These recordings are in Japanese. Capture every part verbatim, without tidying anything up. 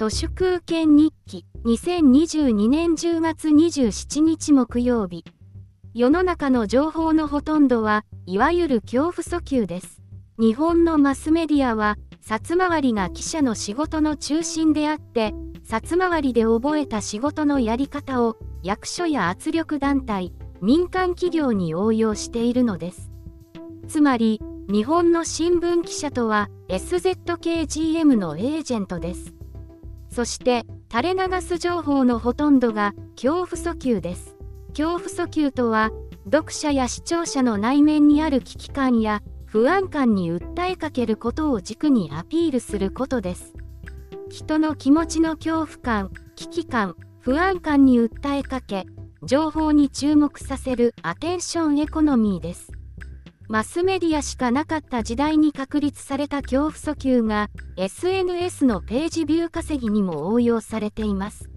都市空権日記にせんにじゅうにねんじゅうがつにじゅうしちにち木曜日。世の中の情報のほとんどはいわゆる恐怖訴求です。日本のマスメディアは札回りが記者の仕事の中心であって、札回りで覚えた仕事のやり方を役所や圧力団体、民間企業に応用しているのです。つまり、日本の新聞記者とは エスゼットケージーエム のエージェントです。そして垂れ流す情報のほとんどが恐怖訴求です。恐怖訴求とは、読者や視聴者の内面にある危機感や不安感に訴えかけることを軸にアピールすることです。人の気持ちの恐怖感、危機感、不安感に訴えかけ、情報に注目させるアテンションエコノミーです。マスメディアしかなかった時代に確立された恐怖訴求が エスエヌエス のページビュー稼ぎにも応用されています。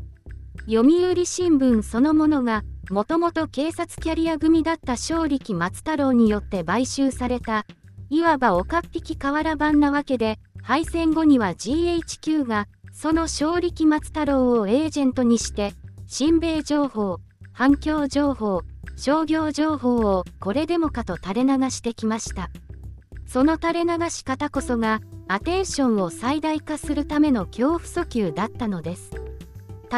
読売新聞そのものがもともと警察キャリア組だった正力松太郎によって買収された、いわばおかっぴき瓦版なわけで、敗戦後には ジーエイチキュー がその正力松太郎をエージェントにして、新米情報、反共情報、商業情報をこれでもかと垂れ流してきました。その垂れ流し方こそがアテンションを最大化するための恐怖訴求だったのです。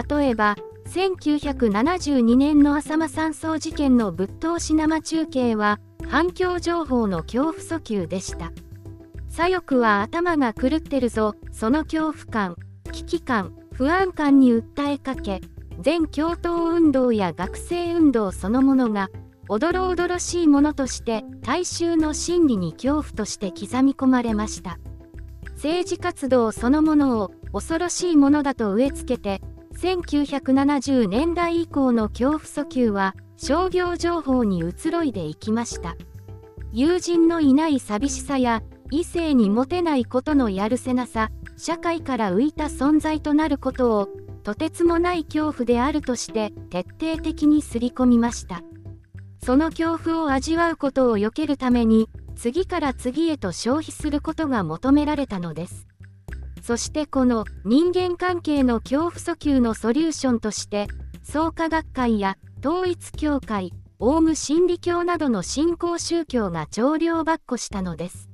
例えばせんきゅうひゃくななじゅうにねんの浅間山荘事件のぶっ通し生中継は反共情報の恐怖訴求でした。左翼は頭が狂ってるぞ、その恐怖感、危機感、不安感に訴えかけ、全共闘運動や学生運動そのものがおどろおどろしいものとして大衆の心理に恐怖として刻み込まれました。政治活動そのものを恐ろしいものだと植え付けて、せんきゅうひゃくななじゅうねんだい以降の恐怖訴求は商業情報に移ろいでいきました。友人のいない寂しさや異性にモテないことのやるせなさ、社会から浮いた存在となることをとてつもない恐怖であるとして徹底的に刷り込みました。その恐怖を味わうことを避けるために、次から次へと消費することが求められたのです。そしてこの人間関係の恐怖訴求のソリューションとして、創価学会や統一教会、オウム真理教などの新興宗教が条例をばっこしたのです。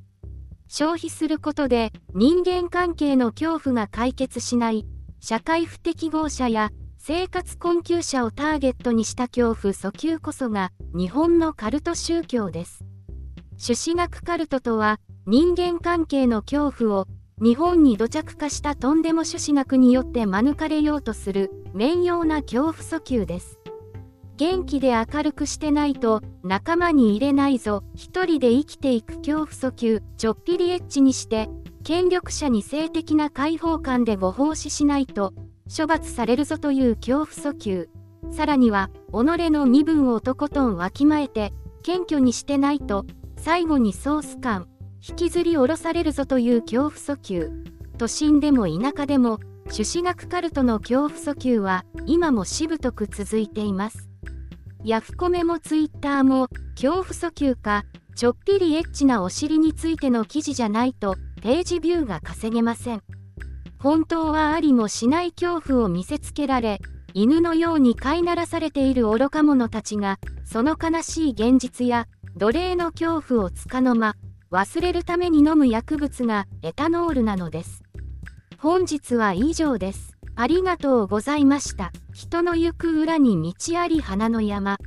消費することで人間関係の恐怖が解決しない、社会不適合者や生活困窮者をターゲットにした恐怖訴求こそが日本のカルト宗教です。朱子学カルトとは、人間関係の恐怖を日本に土着化したとんでも朱子学によって免れようとする面妖な恐怖訴求です。元気で明るくしてないと仲間に入れないぞ、一人で生きていく恐怖訴求、ちょっぴりエッチにして、権力者に性的な解放感でご奉仕しないと処罰されるぞという恐怖訴求、さらには己の身分をとことんわきまえて謙虚にしてないと最後にソース感引きずり下ろされるぞという恐怖訴求、都心でも田舎でも朱子学カルトの恐怖訴求は今もしぶとく続いています。ヤフコメもツイッターも恐怖訴求かちょっぴりエッチなお尻についての記事じゃないとページビューが稼げません。本当はありもしない恐怖を見せつけられ、犬のように飼いならされている愚か者たちが、その悲しい現実や奴隷の恐怖をつかの間、忘れるために飲む薬物がエタノールなのです。本日は以上です。ありがとうございました。人の行く裏に道あり花の山。